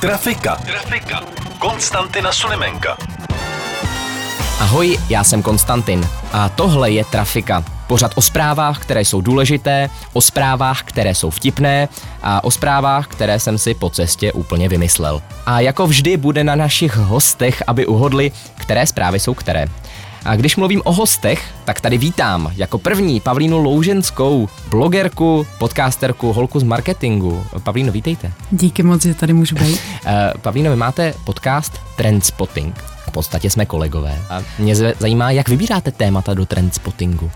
Trafika. Konstantina Sulimenka. Ahoj, já jsem Konstantin a tohle je Trafika. Pořad o zprávách, které jsou důležité, o zprávách, které jsou vtipné a o zprávách, které jsem si po cestě úplně vymyslel. A jako vždy bude na našich hostech, aby uhodli, které zprávy jsou které. A když mluvím o hostech, tak tady vítám jako první Pavlínu Louženskou, blogerku, podcasterku, holku z marketingu. Pavlíno, vítejte. Díky moc, že tady můžu být. Pavlíno, vy máte podcast Trendspotting. V podstatě jsme kolegové. A mě zajímá, jak vybíráte témata do Trendspottingu.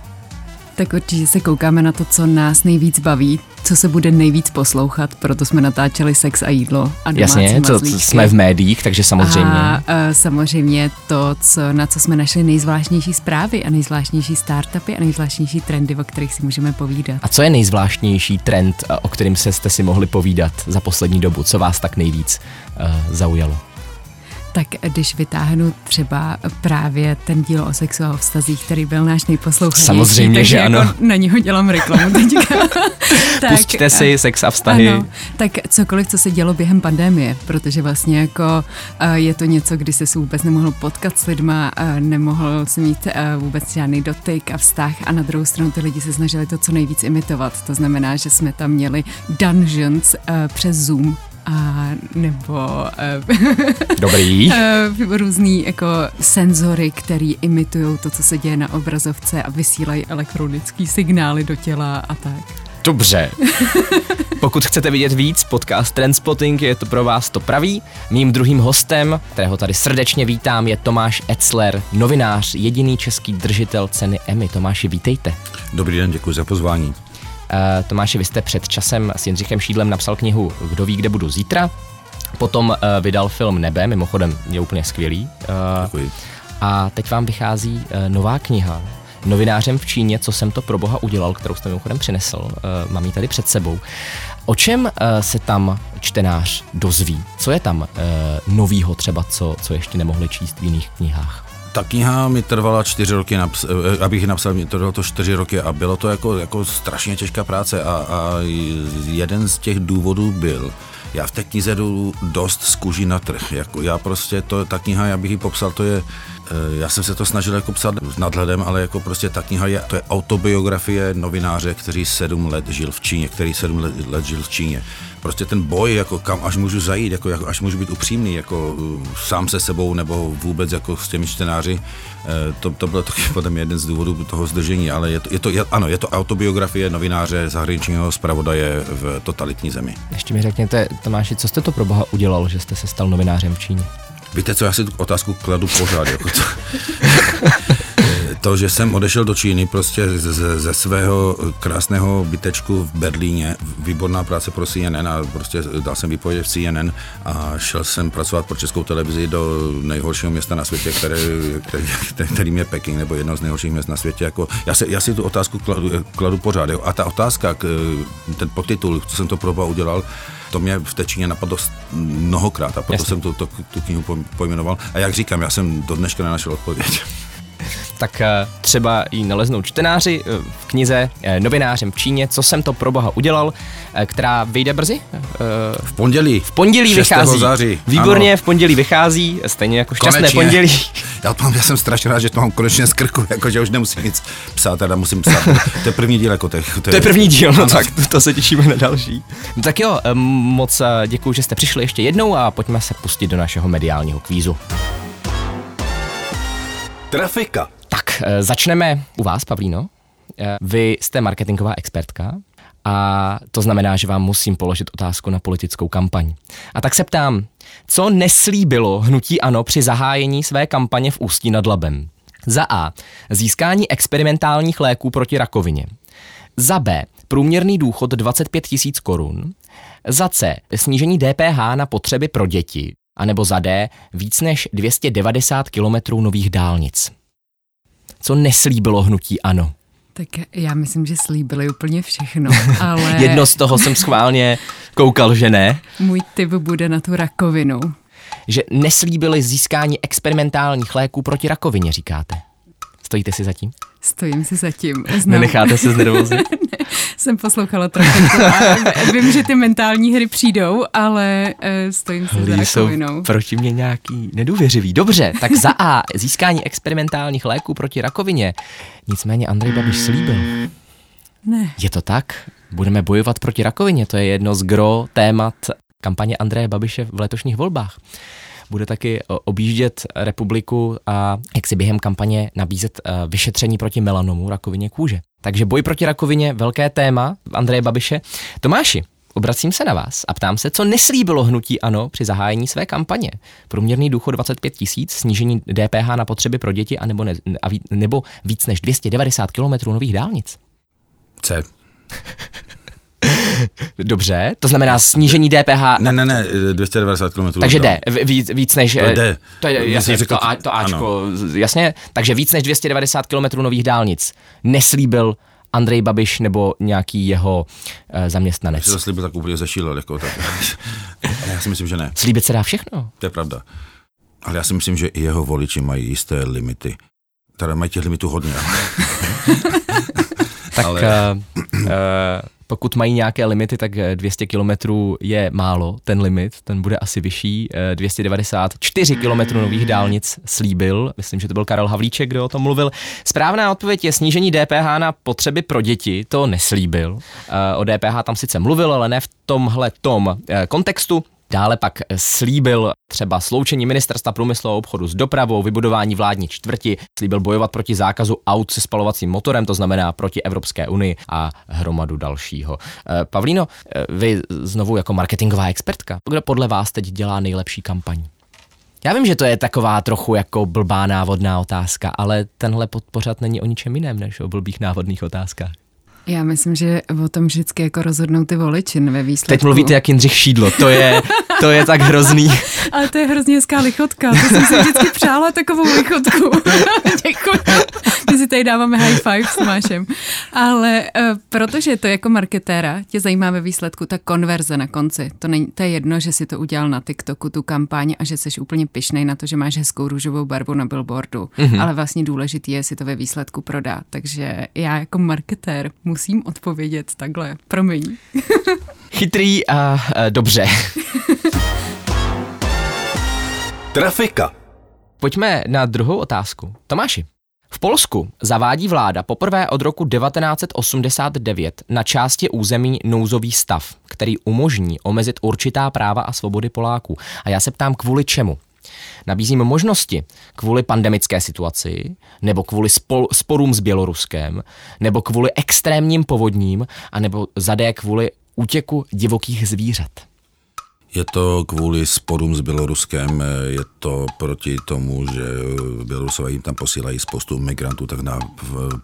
Tak určitě se koukáme na to, co nás nejvíc baví, co se bude nejvíc poslouchat, proto jsme natáčeli sex a jídlo a domácí mazlíčky. Jasně, co jsme v médiích, takže samozřejmě. A samozřejmě to, na co jsme našli nejzvláštnější zprávy a nejzvláštnější startupy a nejzvláštnější trendy, o kterých si můžeme povídat. A co je nejzvláštnější trend, o kterým jste si mohli povídat za poslední dobu? Co vás tak nejvíc zaujalo? Tak když vytáhnu třeba právě ten díl o sexu a o vztazích, který byl náš nejposlouchanější. Samozřejmě, že ano. Jako na něho dělám reklamu teďka. Pusťte si sex a vztahy. Ano, tak cokoliv, co se dělo během pandemie, protože vlastně jako je to něco, kdy se vůbec nemohl potkat s lidma, nemohl si mít vůbec žádný dotyk a vztah a na druhou stranu ty lidi se snažili to co nejvíc imitovat. To znamená, že jsme tam měli dungeons přes Zoom. A nebo dobrý. Různý jako senzory, který imitují to, co se děje na obrazovce a vysílají elektronické signály do těla a tak. Dobře. Pokud chcete vidět víc, podcast Trendspotting je to pro vás to pravý. Mým druhým hostem, kterého tady srdečně vítám, je Tomáš Etzler, novinář, jediný český držitel ceny Emmy. Tomáši, vítejte. Dobrý den, děkuji za pozvání. Tomáši, vy jste před časem s Jindřichem Šídlem napsal knihu Kdo ví, kde budu zítra, potom vydal film Nebe, mimochodem je úplně skvělý. Děkuji. A teď vám vychází nová kniha Novinářem v Číně, co jsem to pro boha udělal, kterou jste mimochodem přinesl, mám ji tady před sebou. O čem se tam čtenář dozví? Co je tam novýho třeba, co ještě nemohli číst v jiných knihách? Ta kniha mi trvala 4 roky, abych ji napsal, mi trvalo to 4 roky a bylo to jako strašně těžká práce a jeden z těch důvodů byl, já v té knize jdu dost z kůží na trh, jako já prostě, ta kniha, já bych ji popsal, to je, já jsem se to snažil jako psát s nadhledem, ale jako prostě ta kniha je, to je autobiografie novináře, který 7 let žil v Číně, Prostě ten boj, jako kam až můžu zajít, jako až můžu být upřímný, jako sám se sebou nebo vůbec jako s těmi čtenáři, to bylo taky potom jeden z důvodů toho zdržení, ale je to autobiografie novináře zahraničního zpravodaje v totalitní zemi. Ještě mi řekněte, Tomáši, co jste to pro boha udělal, že jste se stal novinářem v Číně? Víte co, já si tu otázku kladu pořád, jako to. To, že jsem odešel do Číny prostě ze svého krásného bytečku v Berlíně, výborná práce pro CNN a prostě dal jsem výpověď v CNN a šel jsem pracovat pro Českou televizi do nejhoršího města na světě, kterým je Peking, nebo jedno z nejhorších měst na světě. Jako, já si tu otázku kladu pořád. Jo. A ta otázka, ten podtitul, co jsem to proba udělal, to mě v té Číně napadlo mnohokrát a proto Jasně. jsem tu knihu pojmenoval. A jak říkám, já jsem do dneška nenašel odpověď. Tak třeba ji naleznou čtenáři v knize Novinářem v Číně, co jsem to pro boha udělal, která vyjde brzy? V pondělí. V pondělí 6. vychází. Září. Výborně, ano. V pondělí vychází, stejně jako šťastné konečně. Pondělí. Já jsem strašně rád, že to mám konečně z krku, jakože už nemusím nic psát, teda musím psát. To je první díl. To je první díl, no tak to se těšíme na další. No tak jo, moc děkuju, že jste přišli ještě jednou a pojďme se pustit do našeho mediálního kvízu. Trafika. Tak, začneme u vás, Pavlíno. Vy jste marketingová expertka a to znamená, že vám musím položit otázku na politickou kampaň. A tak se ptám, co neslíbilo hnutí ANO při zahájení své kampaně v Ústí nad Labem? Za A. Získání experimentálních léků proti rakovině. Za B. Průměrný důchod 25 000 korun. Za C. Snížení DPH na potřeby pro děti. anebo za D víc než 290 kilometrů nových dálnic. Co neslíbilo hnutí ANO? Tak já myslím, že slíbili úplně všechno, ale... Jedno z toho jsem schválně koukal, že ne. Můj tip bude na tu rakovinu. Že neslíbili získání experimentálních léků proti rakovině, říkáte. Stojíte si za tím? Stojím si za tím. Nenecháte se znervozit? Ne, jsem poslouchala trochu. Vím, že ty mentální hry přijdou, ale stojím si za rakovinou. Jsou proti mě nějaký nedůvěřivý. Dobře, tak za A. Získání experimentálních léků proti rakovině. Nicméně Andrej Babiš slíbil. Ne. Je to tak? Budeme bojovat proti rakovině. To je jedno z gro témat kampaně Andreje Babiše v letošních volbách. Bude taky objíždět republiku a jak si během kampaně nabízet vyšetření proti melanomu, rakovině kůže. Takže boj proti rakovině, velké téma Andreje Babiše. Tomáši, obracím se na vás a ptám se, co neslíbilo hnutí ANO při zahájení své kampaně. Průměrný důchod 25 000, snížení DPH na potřeby pro děti nebo víc než 290 kilometrů nových dálnic. C. Dobře, to znamená snížení DPH... Ne, 290 km. Takže D, víc než... D. To je jasně, to Ačko, ano. Jasně. Takže víc než 290 km nových dálnic neslíbil Andrej Babiš nebo nějaký jeho zaměstnanec. Já si to slíbil tak úplně zešílel, jako tak. Já si myslím, že ne. Slíbit se dá všechno. To je pravda. Ale já si myslím, že i jeho voliči mají jisté limity. Teda mají těch limitů hodně. Tak... Ale... Pokud mají nějaké limity, tak 200 kilometrů je málo, ten limit, ten bude asi vyšší, 294 kilometrů nových dálnic slíbil, myslím, že to byl Karel Havlíček, kdo o tom mluvil. Správná odpověď je snížení DPH na potřeby pro děti, to neslíbil, o DPH tam sice mluvil, ale ne v tomhletom kontextu. Dále pak slíbil třeba sloučení ministerstva průmyslu a obchodu s dopravou, vybudování vládní čtvrti, slíbil bojovat proti zákazu aut se spalovacím motorem, to znamená proti Evropské unii a hromadu dalšího. Pavlíno, vy znovu jako marketingová expertka, kdo podle vás teď dělá nejlepší kampaň? Já vím, že to je taková trochu jako blbá návodná otázka, ale tenhle podpořad není o ničem jiném než o blbých návodných otázkách. Já myslím, že o tom vždycky jako rozhodnou ty voliči ve výsledku. Teď mluvíte jak Jindřich Šídlo, to je tak hrozný. Ale to je hrozně hezká lichotka, to jsem si vždycky přála takovou lichotku. Děkuji. My si tady dáváme high five s Tomášem. Ale protože to jako marketéra tě zajímá ve výsledku ta konverze na konci. To je jedno, že si to udělal na TikToku, tu kampaň a že seš úplně pyšnej na to, že máš hezkou růžovou barvu na billboardu. Mm-hmm. Ale vlastně důležitý je si to ve výsledku prodá. Takže já jako marketér musím odpovědět takhle. Promiň. Chytrý a dobře. Trafika. Pojďme na druhou otázku. Tomáši, v Polsku zavádí vláda poprvé od roku 1989 na části území nouzový stav, který umožní omezit určitá práva a svobody Poláků. A já se ptám, kvůli čemu? Nabízím možnosti kvůli pandemické situaci, nebo kvůli sporům s Běloruskem, nebo kvůli extrémním povodním, anebo zadé kvůli útěku divokých zvířat. Je to kvůli sporům s Běloruskem, je to proti tomu, že Bělorusové jim tam posílají spoustu migrantů, tak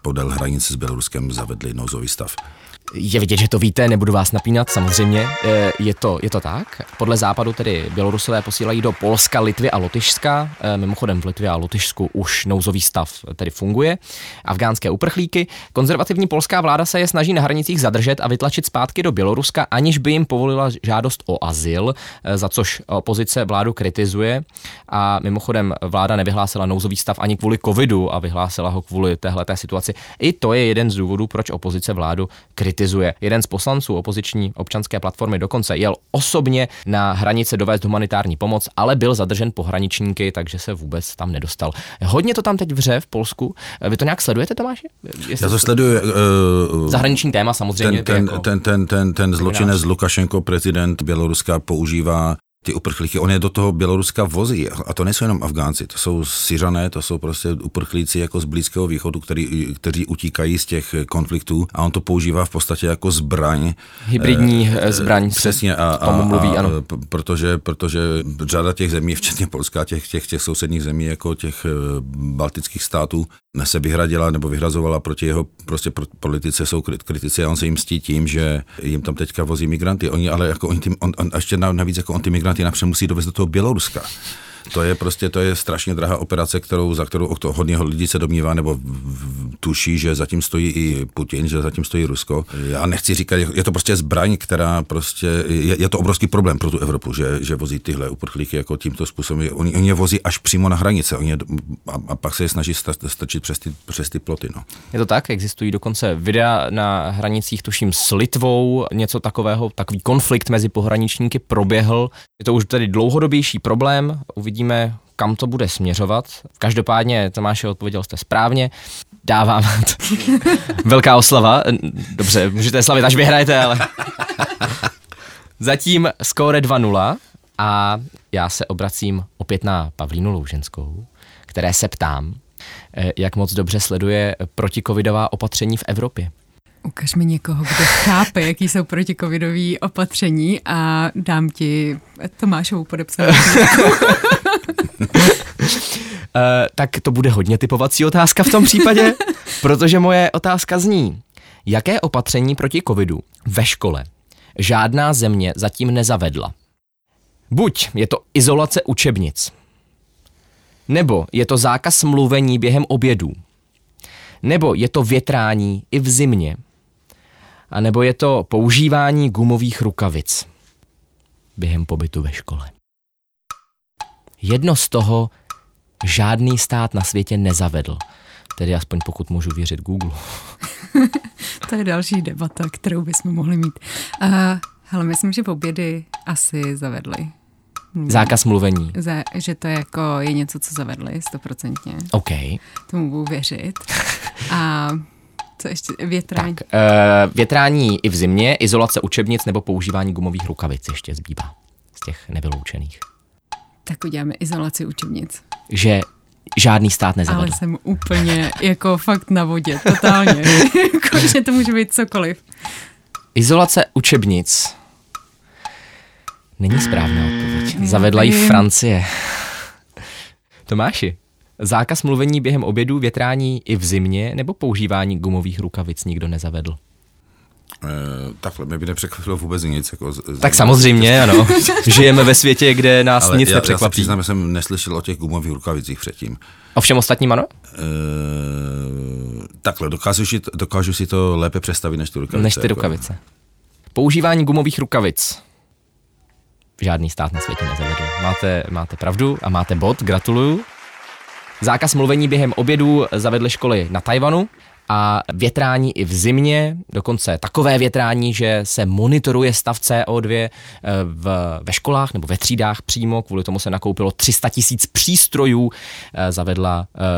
podél hranice s Běloruskem zavedli nouzový stav. Je vidět, že to víte, nebudu vás napínat, samozřejmě. Je to tak. Podle západu tedy Bělorusové posílají do Polska, Litvy a Lotyšska. Mimochodem v Litvě a Lotyšsku už nouzový stav tedy funguje. Afgánské uprchlíky. Konzervativní polská vláda se je snaží na hranicích zadržet a vytlačit zpátky do Běloruska, aniž by jim povolila žádost o azyl, za což opozice vládu kritizuje. A mimochodem vláda nevyhlásila nouzový stav ani kvůli covidu a vyhlásila ho kvůli téhleté situaci. I to je jeden z důvodů, proč opozice vládu kritizuje. Jeden z poslanců opoziční občanské platformy dokonce jel osobně na hranice dovést humanitární pomoc, ale byl zadržen pohraničníky, takže se vůbec tam nedostal. Hodně to tam teď vře v Polsku. Vy to nějak sledujete, Tomáši? Já to sleduju. Zahraniční téma samozřejmě. Ten zločinec Lukašenko, prezident Běloruska, používá ty uprchlíky. On je do toho Běloruska vozí. A to nejsou jenom Afgánci, to jsou Syřané, to jsou prostě uprchlíci jako z Blízkého východu, kteří utíkají z těch konfliktů a on to používá v podstatě jako zbraň. Hybridní zbraň. Přesně. Protože řada těch zemí, včetně Polska, těch sousedních zemí, jako těch baltických států, se vyhradila nebo vyhrazovala proti jeho prostě politice, jsou kritici a on se jim mstí tím, že jim tam teďka vozí migranty. Oni ale jako on ještě navíc jako on ty migranty Argentina musí dovést do toho Běloruska. To je strašně drahá operace, za kterou hodně lidí se domnívá nebo tuší, že zatím stojí i Putin, že zatím stojí Rusko. Já nechci říkat, je to prostě zbraň, která je to obrovský problém pro tu Evropu, že vozí tyhle uprchlíky jako tímto způsobem. Oni je vozí až přímo na hranice, a pak se je snaží strčit přes ty ploty. No. Je to tak, existují dokonce videa na hranicích, tuším s Litvou, něco takového, takový konflikt mezi pohraničníky proběhl. Je to už tedy dlouhodobější problém, uvidíme, kam to bude směřovat. Každopádně, Tomáši, odpověděl jste správně. Dávám velká oslava. Dobře, můžete slavit, až vyhrajete, ale... Zatím skóre 2-0 a já se obracím opět na Pavlínu Louženskou, které se ptám, jak moc dobře sleduje protikovidová opatření v Evropě. Ukaž mi někoho, kdo chápe, jaký jsou protikovidový opatření a dám ti Tomášovu podepsanou. Tak to bude hodně typovací otázka v tom případě, protože moje otázka zní, jaké opatření proti covidu ve škole žádná země zatím nezavedla? Buď je to izolace učebnic, nebo je to zákaz mluvení během obědů, nebo je to větrání i v zimě, a nebo je to používání gumových rukavic během pobytu ve škole. Jedno z toho žádný stát na světě nezavedl. Tedy aspoň pokud můžu věřit Google. To je další debata, kterou bychom mohli mít. Hele, myslím, že obědy asi zavedly. Zákaz mluvení. Že to je něco, co zavedli, 100%. OK. Tomu budu věřit. A co ještě? Větrání. Tak, větrání i v zimě, izolace učebnic nebo používání gumových rukavic ještě zbývá z těch nevyloučených. Tak uděláme izolaci učebnic. Že žádný stát nezavedl. Ale jsem úplně fakt na vodě, totálně. Konečně to může být cokoliv. Izolace učebnic není správná odpověď. Zavedla ji Francie. Tomáši, zákaz mluvení během obědu, větrání i v zimě nebo používání gumových rukavic nikdo nezavedl? Takhle, mě by nepřekvapilo vůbec nic. Tak samozřejmě, ano. Žijeme ve světě, kde nás ale nic nepřekvapí. Já se přiznám, že jsem neslyšel o těch gumových rukavicích předtím. O všem ostatním, ano? Takhle, dokážu si to lépe představit než ty rukavice. Používání gumových rukavic. Žádný stát na světě nezavedl. Máte pravdu a máte bod, gratuluju. Zákaz mluvení během obědu zavedly školy na Tajvanu. A větrání i v zimě, dokonce takové větrání, že se monitoruje stav CO2 ve školách nebo ve třídách přímo, kvůli tomu se nakoupilo 300 000 přístrojů,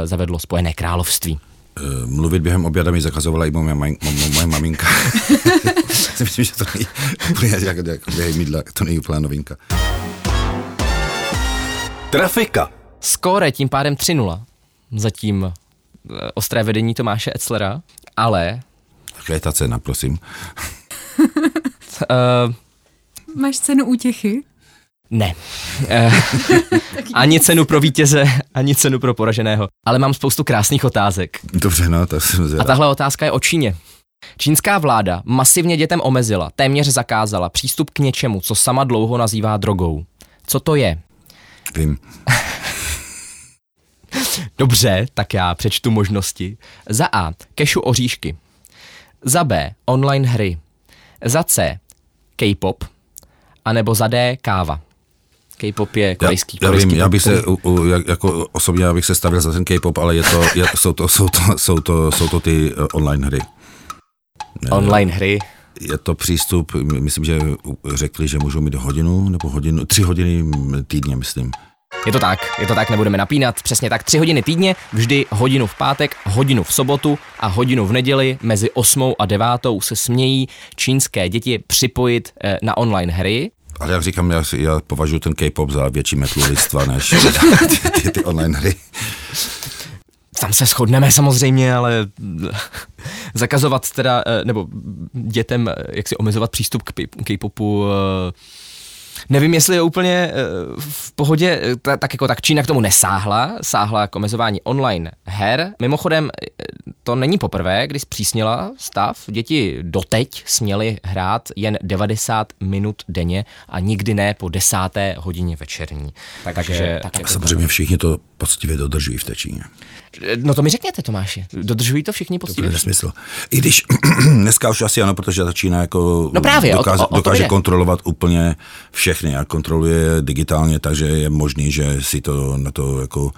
zavedlo Spojené království. Mluvit během oběda mi zakazovala i moje maminka. Myslím, že to není úplná novinka. Trafika. Skóre tím pádem 3-0. Zatím ostré vedení Tomáše Etzlera, ale... Jaká je ta cena, prosím? Máš cenu útěchy? Ne. Ani cenu pro vítěze, ani cenu pro poraženého. Ale mám spoustu krásných otázek. Dobře, no, tak jsem zvědavý. A tahle otázka je o Číně. Čínská vláda masivně dětem omezila, téměř zakázala přístup k něčemu, co sama dlouho nazývá drogou. Co to je? Vím. Dobře, tak já přečtu možnosti. Za A. Kešu oříšky. Za B. Online hry. Za C. K-pop. A nebo za D. Káva. K-pop je korejský. Já bych se osobně já bych se stavil za ten K-pop, ale jsou to ty online hry. Online hry. Je to přístup, myslím, že řekli, že můžou mít hodinu, 3 hodiny týdně, myslím. Je to tak, nebudeme napínat, přesně tak, 3 hodiny týdně, vždy hodinu v pátek, hodinu v sobotu a hodinu v neděli, mezi 8 a 9 se smějí čínské děti připojit na online hry. Ale jak říkám, já považuji ten K-pop za větší metlu lidstva než ty online hry. Tam se shodneme samozřejmě, ale zakazovat teda, nebo dětem, jak si omezovat přístup k K-popu... Nevím, jestli je úplně v pohodě, tak Čína k tomu nesáhla, sáhla k omezování online her. Mimochodem, to není poprvé, kdy zpřísnila stav. Děti doteď směly hrát jen 90 minut denně a nikdy ne po 10. hodině večerní. Takže samozřejmě všichni to poctivě dodržují v té Číně. No to mi řekněte, Tomáši. Dodržují to všichni poctivě? To je nesmysl. I když dneska už asi ano, protože ta Čína jako dokáže kontrolovat úplně všechny a kontroluje digitálně, takže je možný, že si to na to jako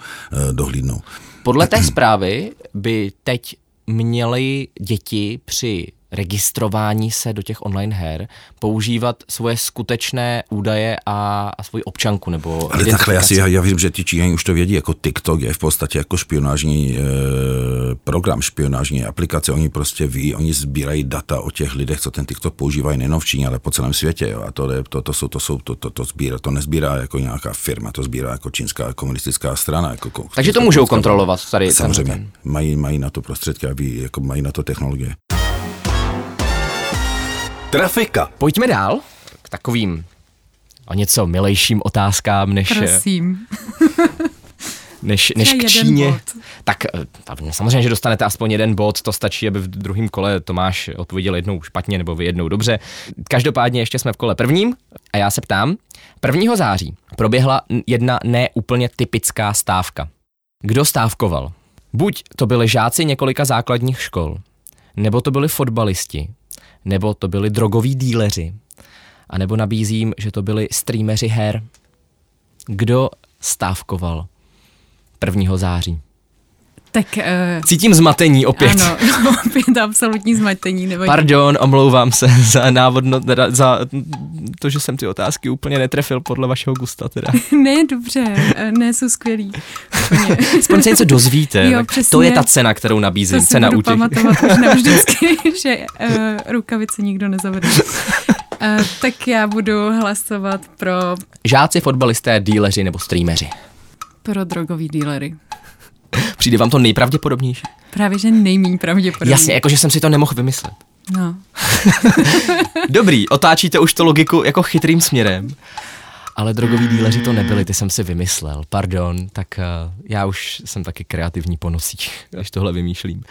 dohlídnou. Podle té zprávy by teď měly děti při registrování se do těch online her používat svoje skutečné údaje a svoji občanku nebo identifikaci. Ale takhle já vím, že ti Číňani už to vědí, jako TikTok je v podstatě jako špionážní program, špionážní aplikace, oni prostě ví, oni sbírají data o těch lidech, co ten TikTok používají nejen v Číně, ale po celém světě, jo. A to nezbírá jako nějaká firma, to sbírá jako čínská komunistická strana, jako takže to můžou kontrolovat tady. Samozřejmě. Mají na to prostředky, jako mají na to technologie. Trafika. Pojďme dál k takovým o něco milejším otázkám, než... Prosím. než k Číně. Tak samozřejmě, že dostanete aspoň jeden bod, to stačí, aby v druhém kole Tomáš odpověděl jednou špatně nebo vy jednou dobře. Každopádně ještě jsme v kole prvním a já se ptám. 1. září proběhla jedna neúplně typická stávka. Kdo stávkoval? Buď to byli žáci několika základních škol, nebo to byli fotbalisti, nebo to byli drogoví díleři, a nebo nabízím, že to byli streameři her. Kdo stávkoval 1. září? Tak... Cítím zmatení opět. Ano, opět absolutní zmatení. Nebo pardon, omlouvám se za návodno, za to, že jsem ty otázky úplně netrefil podle vašeho gusta. Teda. Ne, dobře, ne, jsou skvělý. Aspoň se něco dozvíte. Jo, to je ta cena, kterou nabízím. To cena budu pamatovat už navždycky, že rukavice nikdo nezavede. Tak já budu hlasovat pro... Žáci, fotbalisté, díleři nebo streameři? Pro drogový dílery. Přijde vám to nejpravděpodobnější? Právě, že nejméně pravděpodobnější. Jasně, jakože jsem si to nemohl vymyslet. No. Dobrý, otáčíte už to logiku jako chytrým směrem. Ale drogoví díleři to nebyli, ty jsem si vymyslel. Pardon, tak já už jsem taky kreativní po nosích, až tohle vymýšlím.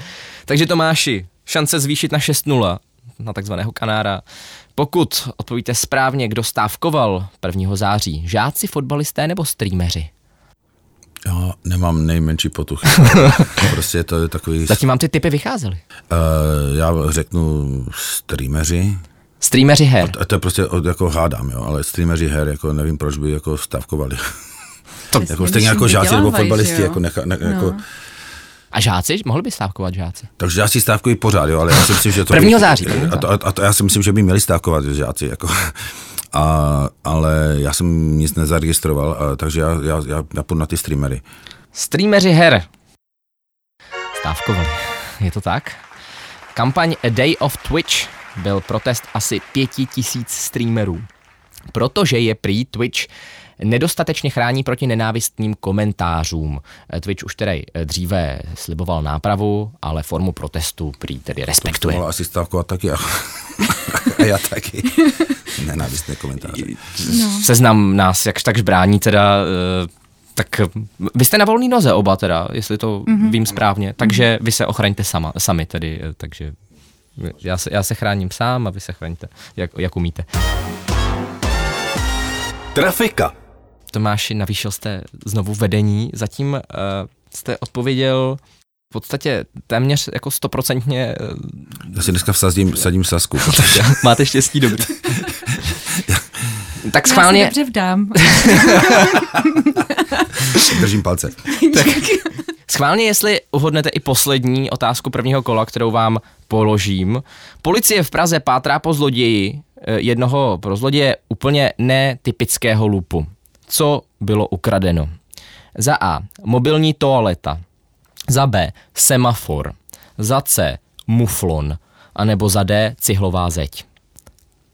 Takže Tomáši, šance zvýšit na 6-0 na takzvaného kanára. Pokud odpovíte správně, kdo stávkoval 1. září, žáci, fotbalisté nebo streameři? Já nemám nejmenší potuchy. Prostě to je takový... Zatím vám ty typy vycházely. Já řeknu streameři. Streameři her. A to je prostě jako hádám, jo, ale streameři her, jako nevím, proč by jako stávkovali. To jako stejně jako žáci nebo fotbalisti, jako jako... A žáci? Mohli by stávkovat žáci? Takže žáci stávkují pořád, jo, ale já si myslím, že to... 1. září. A to já si myslím, že by měli stávkovat žáci, jako... Ale já jsem nic nezaregistroval, takže já půjdu na ty streamery. Streameři her. Stávkovali. Je to tak? Kampaň A Day of Twitch byl protest asi 5000 streamerů. Protože je prý Twitch nedostatečně chrání proti nenávistným komentářům. Twitch už tedy dříve sliboval nápravu, ale formu protestu prý tedy respektuje. To mohla asi stávkovat taky. A já taky. Nenávistné komentáře. No. Seznam nás jakž tak brání teda, tak vy jste na volný noze oba teda, jestli to vím správně, takže vy se ochraňte sami tedy, takže já se chráním sám a vy se chraňte, jak umíte. Trafika. Tomáši, navýšil jste znovu vedení, zatím jste odpověděl v podstatě téměř jako 100%. Já si dneska vsadím sasku. Máte štěstí, dobrý. Tak schválně... Já se dobře vdám. Držím palce. Tak. Schválně, jestli uhodnete i poslední otázku prvního kola, kterou vám položím. Policie v Praze pátrá po zloději, jednoho pro zloděje úplně netypického lupu. Co bylo ukradeno? Za A. Mobilní toaleta. Za B. Semafor. Za C. Muflon. A nebo za D. Cihlová zeď.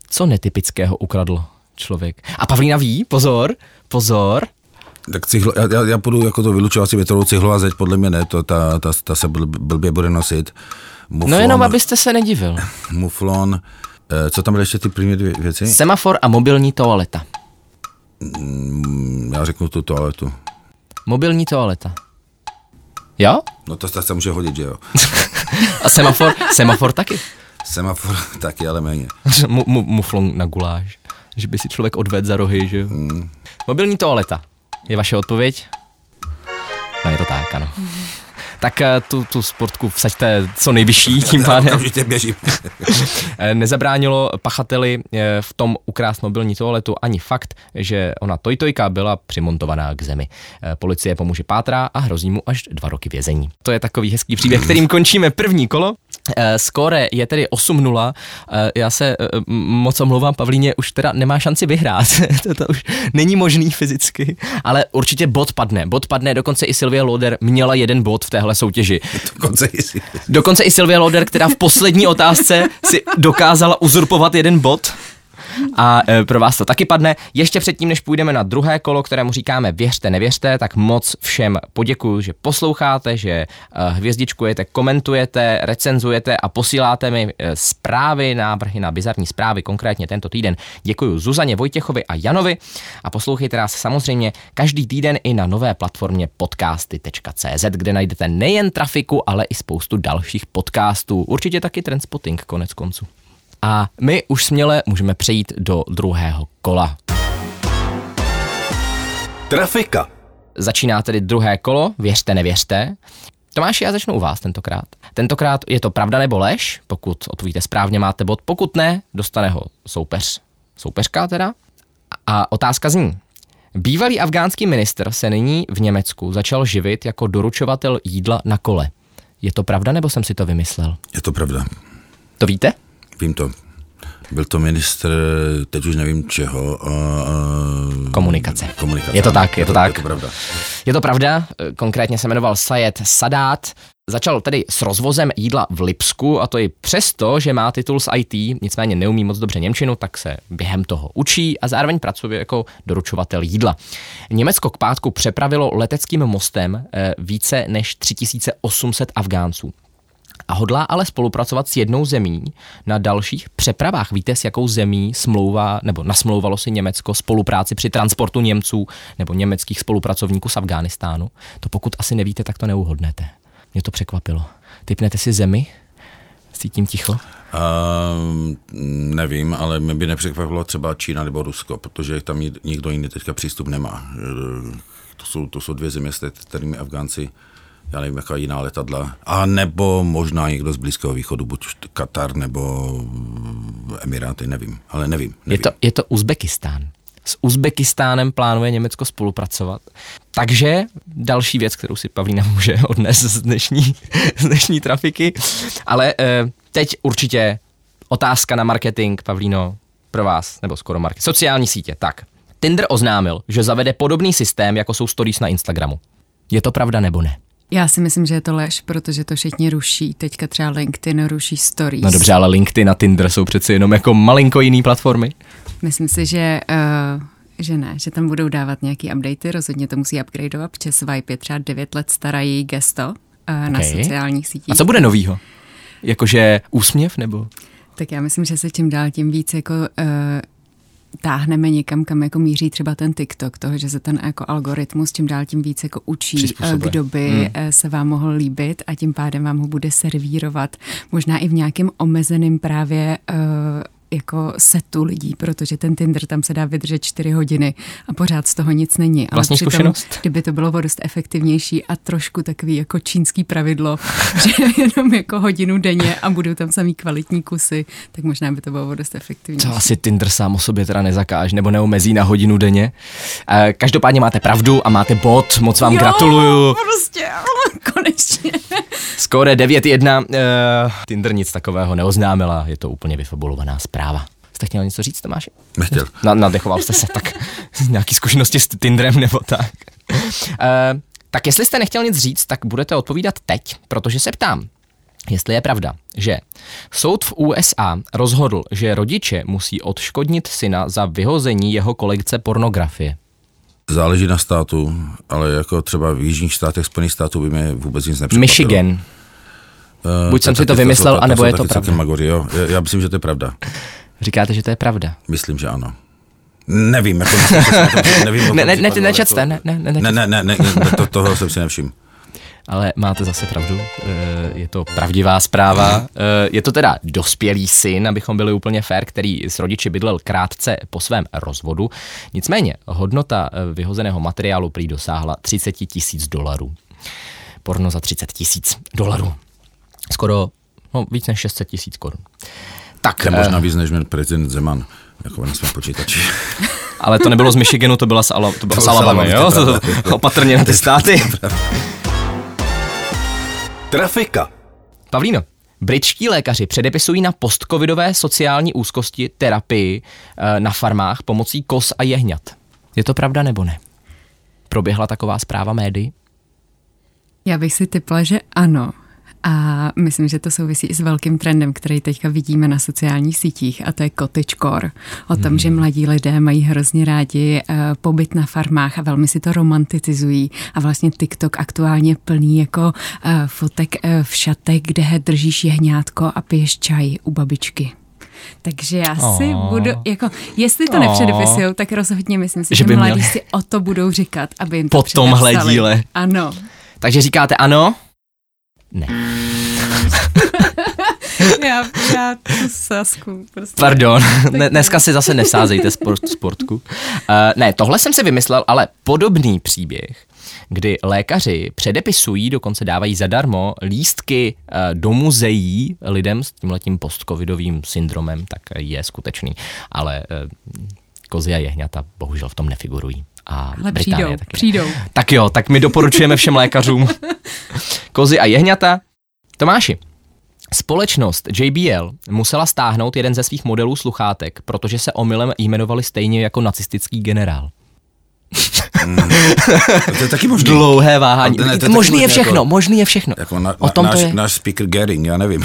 Co netypického ukradl člověk? A Pavlína ví, pozor. Tak já půjdu jako to vylučovací metodou, cihlová zeď podle mě ne, to ta se blbě bude nosit. Muflon, no jenom, abyste se nedivil. Muflon, co tam byly ještě ty první dvě věci? Semafor a mobilní toaleta. Já řeknu tu toaletu. Mobilní toaleta. Jo? No to se může hodit, že jo. A semafor? Semafor taky. Semafor taky, ale méně. Muflon na guláš. Že by si člověk odvedl za rohy, že jo? Mm. Mobilní toaleta. Je vaše odpověď? No je to tak, ano. Tak tu sportku vsaďte co nejvyšší tím pádem. Nezabránilo pachateli v tom ukrást mobilní toaletu ani fakt, že ona tojtojka byla přimontovaná k zemi. Policie pomůže pátrá a hrozí mu až 2 roky vězení. To je takový hezký příběh, kterým končíme první kolo. Skóre je tedy 8-0. Já se moc omlouvám, Pavlíně, už teda nemá šanci vyhrát. To už není možný fyzicky, ale určitě bod padne. Bod padne, dokonce i Silvia Loder měla 1 bod v téhle soutěži. Dokonce i Silvia Loder, která v poslední otázce si dokázala uzurpovat 1 bod. A pro vás to taky padne. Ještě předtím, než půjdeme na druhé kolo, kterému říkáme věřte, nevěřte, tak moc všem poděkuju, že posloucháte, že hvězdičkujete, komentujete, recenzujete a posíláte mi zprávy, návrhy na bizarní zprávy, konkrétně tento týden. Děkuju Zuzaně, Vojtěchovi a Janovi a poslouchejte nás samozřejmě každý týden i na nové platformě podcasty.cz, kde najdete nejen Trafiku, ale i spoustu dalších podcastů. Určitě taky Trendspotting konec konců. A my už směle můžeme přejít do druhého kola. Trafika. Začíná tedy druhé kolo, věřte, nevěřte. Tomáši, já začnu u vás tentokrát. Tentokrát je to pravda nebo lež, pokud odpovíte správně, máte bod, pokud ne, dostane ho soupeř. Soupeřka teda. A otázka zní. Bývalý afghánský ministr se nyní v Německu začal živit jako doručovatel jídla na kole. Je to pravda, nebo jsem si to vymyslel? Je to pravda. To víte? Vím to. Byl to ministr, teď už nevím čeho. Komunikace. Je to tak. Je to pravda. Konkrétně se jmenoval Sayed Sadat. Začal tedy s rozvozem jídla v Lipsku, a to i přesto, že má titul z IT, nicméně neumí moc dobře němčinu, tak se během toho učí a zároveň pracuje jako doručovatel jídla. Německo k pátku přepravilo leteckým mostem více než 3800 Afgánců. A hodlá ale spolupracovat s jednou zemí na dalších přepravách. Víte, s jakou zemí nasmlouvalo si Německo spolupráci při transportu Němců nebo německých spolupracovníků z Afghánistánu? To pokud asi nevíte, tak to neuhodnete. Mě to překvapilo. Tipnete si zemi? Cítím ticho? Nevím, ale mě by nepřekvapilo třeba Čína nebo Rusko, protože tam nikdo jiný teďka přístup nemá. To jsou 2 země, s kterými Afgánci... Já nevím, jaká jiná letadla. A nebo možná někdo z Blízkého východu, buď Katar nebo Emiráty, nevím. Je to Uzbekistán. S Uzbekistánem plánuje Německo spolupracovat. Takže další věc, kterou si Pavlína může odnést z dnešní Trafiky. Ale teď určitě otázka na marketing, Pavlíno, pro vás, nebo skoro marketing. Sociální sítě, tak. Tinder oznámil, že zavede podobný systém, jako jsou stories na Instagramu. Je to pravda nebo ne? Já si myslím, že je to lež, protože to všichni ruší. Teďka třeba LinkedIn ruší stories. No dobře, ale LinkedIn a Tinder jsou přeci jenom jako malinko jiný platformy. Myslím si, že ne, že tam budou dávat nějaký updaty, rozhodně to musí upgradeovat, protože Swipe je třeba 9 let starý gesto na sociálních sítích. A co bude novýho? Jakože úsměv nebo? Tak já myslím, že se čím dál tím víc jako... táhneme někam, kam jako míří třeba ten TikTok, toho, že se ten jako algoritmus čím dál tím víc jako učí, kdo by se vám mohl líbit a tím pádem vám ho bude servírovat možná i v nějakém omezeném právě jako setu lidí, protože ten Tinder tam se dá vydržet 4 hodiny a pořád z toho nic není. Ale přitom, zkušenost? Kdyby to bylo dost efektivnější a trošku takový jako čínský pravidlo, že jenom jako 1 hodinu denně a budou tam samý kvalitní kusy, tak možná by to bylo dost efektivnější. To asi Tinder sám o sobě teda nezakáže, nebo neomezí na 1 hodinu denně. Každopádně máte pravdu a máte bod, moc vám gratuluju. Prostě, ale konečně. Skóre 9-1, Tinder nic takového neoznámila, je to úplně vyfabulovaná zpráva. Jste chtěl něco říct, Tomáši? Nechtěl. Nadechoval jste se, tak nějaký zkušenosti s Tinderem nebo tak. Tak jestli jste nechtěl nic říct, tak budete odpovídat teď, protože se ptám, jestli je pravda, že soud v USA rozhodl, že rodiče musí odškodnit syna za vyhození jeho kolekce pornografie. Záleží na státu, ale jako třeba v jižních státech Spojených států by mě vůbec nic nepřekvapilo. Michigan. Buď jsem si to vymyslel, anebo je to pravda. Já myslím, že to je pravda. Říkáte, že to je pravda? Myslím, že ano. Nevím. Nečetste. Ne, toho jsem si nevšiml. ale máte zase pravdu, je to pravdivá zpráva. Je to teda dospělý syn, abychom byli úplně fair, který s rodiči bydlel krátce po svém rozvodu. Nicméně hodnota vyhozeného materiálu prý dosáhla $30,000. Porno za $30,000. Skoro víc než $600,000. Tak je možná víc než prezident Zeman. Jako na svém počítači. Ale to nebylo z Michiganu, to byla z Alabamy, jo? Opatrně na ty státy. Trafika. Pavlíno, britští lékaři předepisují na postcovidové sociální úzkosti terapii na farmách pomocí kos a jehňat. Je to pravda nebo ne? Proběhla taková zpráva médií? Já bych si tipla, že ano. A myslím, že to souvisí i s velkým trendem, který teďka vidíme na sociálních sítích, a to je cottagecore. O tom, že mladí lidé mají hrozně rádi pobyt na farmách a velmi si to romanticizují. A vlastně TikTok aktuálně plný jako fotek v šatech, kde držíš jehňátko a piješ čaj u babičky. Takže já si budu, jako, jestli to nepředepisujou, tak rozhodně myslím si, že mladí si o to budou říkat, aby jim to předepsali. Po tomhle díle. Ano. Takže říkáte ano? Ne. já tu sázku prostě. Pardon, dneska si zase nesázejte sportku. Ne, tohle jsem si vymyslel, ale podobný příběh, kdy lékaři předepisují, dokonce dávají zadarmo lístky do muzeí lidem s tímhletím postcovidovým syndromem, tak je skutečný, ale kozy a jehňata bohužel v tom nefigurují. A ale Británie přijdou. Tak jo, tak my doporučujeme všem lékařům. Kozy a jehňata. Tomáši, společnost JBL musela stáhnout jeden ze svých modelů sluchátek, protože se omylem jmenovali stejně jako nacistický generál. To je taky možný. Dlouhé váhání. Ne, to možný je všechno, jako, možný je všechno. Jako náš speaker Gering, já nevím.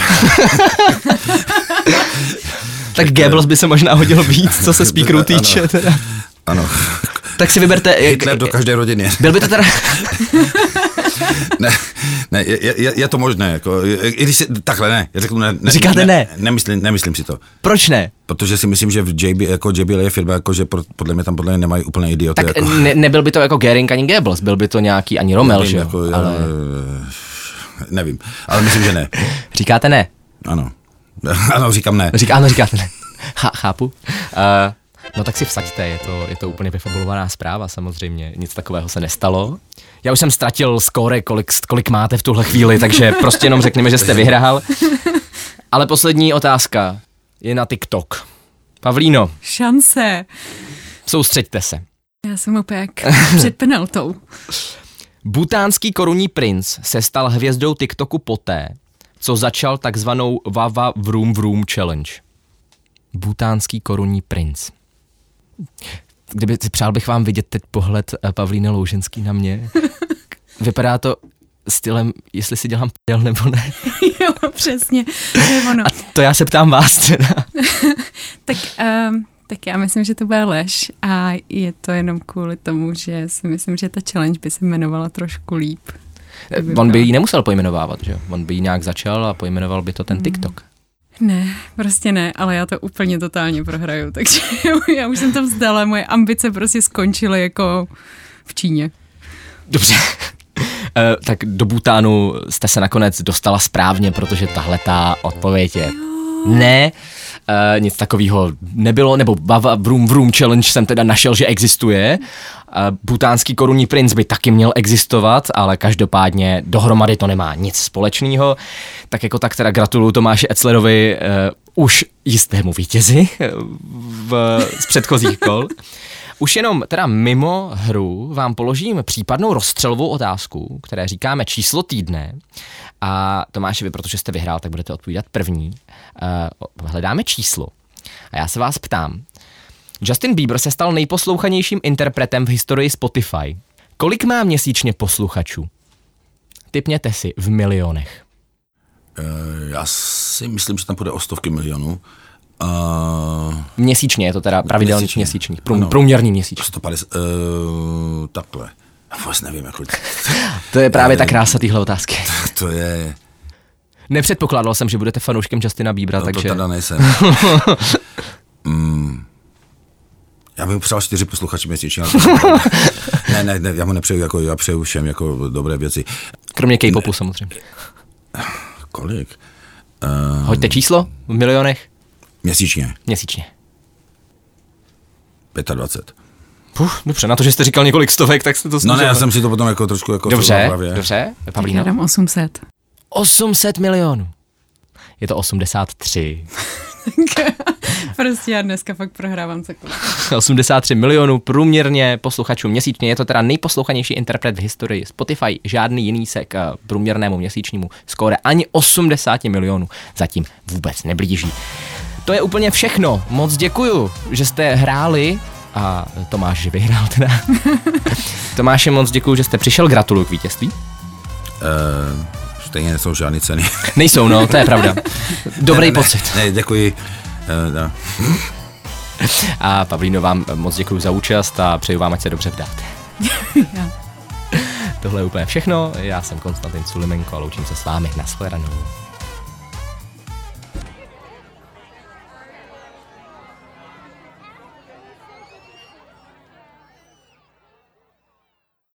Tak Goebbels by se možná hodil víc, co se speakerů týče. Teda. Ano. Tak si vyberte... Hitler do každé rodiny. Byl by to teda... Ne, je to možné, jako, i když si, takhle ne, já řeknu ne. Říkáte ne? Nemyslím si to. Proč ne? Protože si myslím, že JBL je firma, jako, že podle mě tam nemají úplně idioty. Tak jako. Nebyl by to jako Goering ani Goebbels, byl by to nějaký ani Rommel, nevím, že jo? Jako, ale... Nevím, ale myslím, že ne. Říkáte ne? Ano, říkám ne. Ano, říkáte ne. Chápu. No tak si vsaďte, je to úplně vyfabulovaná zpráva samozřejmě, nic takového se nestalo. Já už jsem ztratil skóre, kolik máte v tuhle chvíli, takže prostě jenom řekněme, že jste vyhrál. Ale poslední otázka je na TikTok. Pavlíno. Šance. Soustřeďte se. Já jsem úplně jak před penaltou. Butánský korunní princ se stal hvězdou TikToku poté, co začal takzvanou Wawa Vroom Vroom Challenge. Butánský korunní princ. Kdyby přál bych vám vidět teď pohled Pavlíny Louženský na mě. Vypadá to stylem, jestli si dělám prdel nebo ne. Jo, přesně. A to já se ptám vás teda. Tak já myslím, že to bude lež a je to jenom kvůli tomu, že si myslím, že ta challenge by se jmenovala trošku líp. On by ji nemusel pojmenovávat, že jo? On by ji nějak začal a pojmenoval by to ten TikTok. Ne, prostě ne, ale já to úplně totálně prohraju, takže já už jsem to vzdala, moje ambice prostě skončily jako v Číně. Dobře, tak do Bhutánu jste se nakonec dostala správně, protože tahletá odpověď je ne, nic takového nebylo, nebo Bava Vroom Vroom Challenge jsem teda našel, že existuje. Butánský korunní princ by taky měl existovat, ale každopádně dohromady to nemá nic společného. Tak jako tak teda gratuluju Tomáši Etzlerovi už jistému vítězi z předchozích kol. Už jenom teda mimo hru vám položím případnou rozstřelovou otázku, které říkáme číslo týdne. A Tomáši, vy, protože jste vyhrál, tak budete odpovídat první. Hledáme číslo. A já se vás ptám. Justin Bieber se stal nejposlouchanějším interpretem v historii Spotify. Kolik má měsíčně posluchačů? Tipněte si v milionech. Já si myslím, že tam půjde o 100 milionů. Měsíčně, je to teda pravidelný měsíční, průměrný měsíční. 150, takhle. Já vůbec nevím, jako... To je právě ta krása téhle otázky. To je... Nepředpokládal jsem, že budete fanouškem Justina Biebera, no, takže... to teda nejsem. Já bych přál 4 posluchači měsíčně. Ne, já mu nepřeju, jako já přeju všem jako dobré věci. Kromě K-popu samozřejmě. Kolik? Hoďte číslo v milionech? Měsíčně. 25. Dobře, na to, že jste říkal několik stovek, tak jste to snížil. No ne, já jsem si to potom jako trošku jako Dobře, Pavlína. Já dám 800. 800 milionů. Je to 83. Prostě já dneska fakt prohrávám cokoliv. 83 milionů průměrně posluchačů měsíčně. Je to teda nejposlouchanější interpret v historii Spotify. Žádný jiný se k průměrnému měsíčnímu skóre ani 80 milionů zatím vůbec neblíží. To je úplně všechno. Moc děkuju, že jste hráli. A Tomáš, že vyhrál teda. Tomáši, moc děkuju, že jste přišel. Gratuluju k vítězství. Stejně nejsou žádný ceny. Nejsou, no, to je pravda. Dobrý pocit. Ne, děkuji. No. A Pavlíno, vám moc děkuju za účast a přeju vám, ať se dobře vdáte. Tohle je úplně všechno. Já jsem Konstantin Sulimenko a loučím se s vámi. Nashledanou.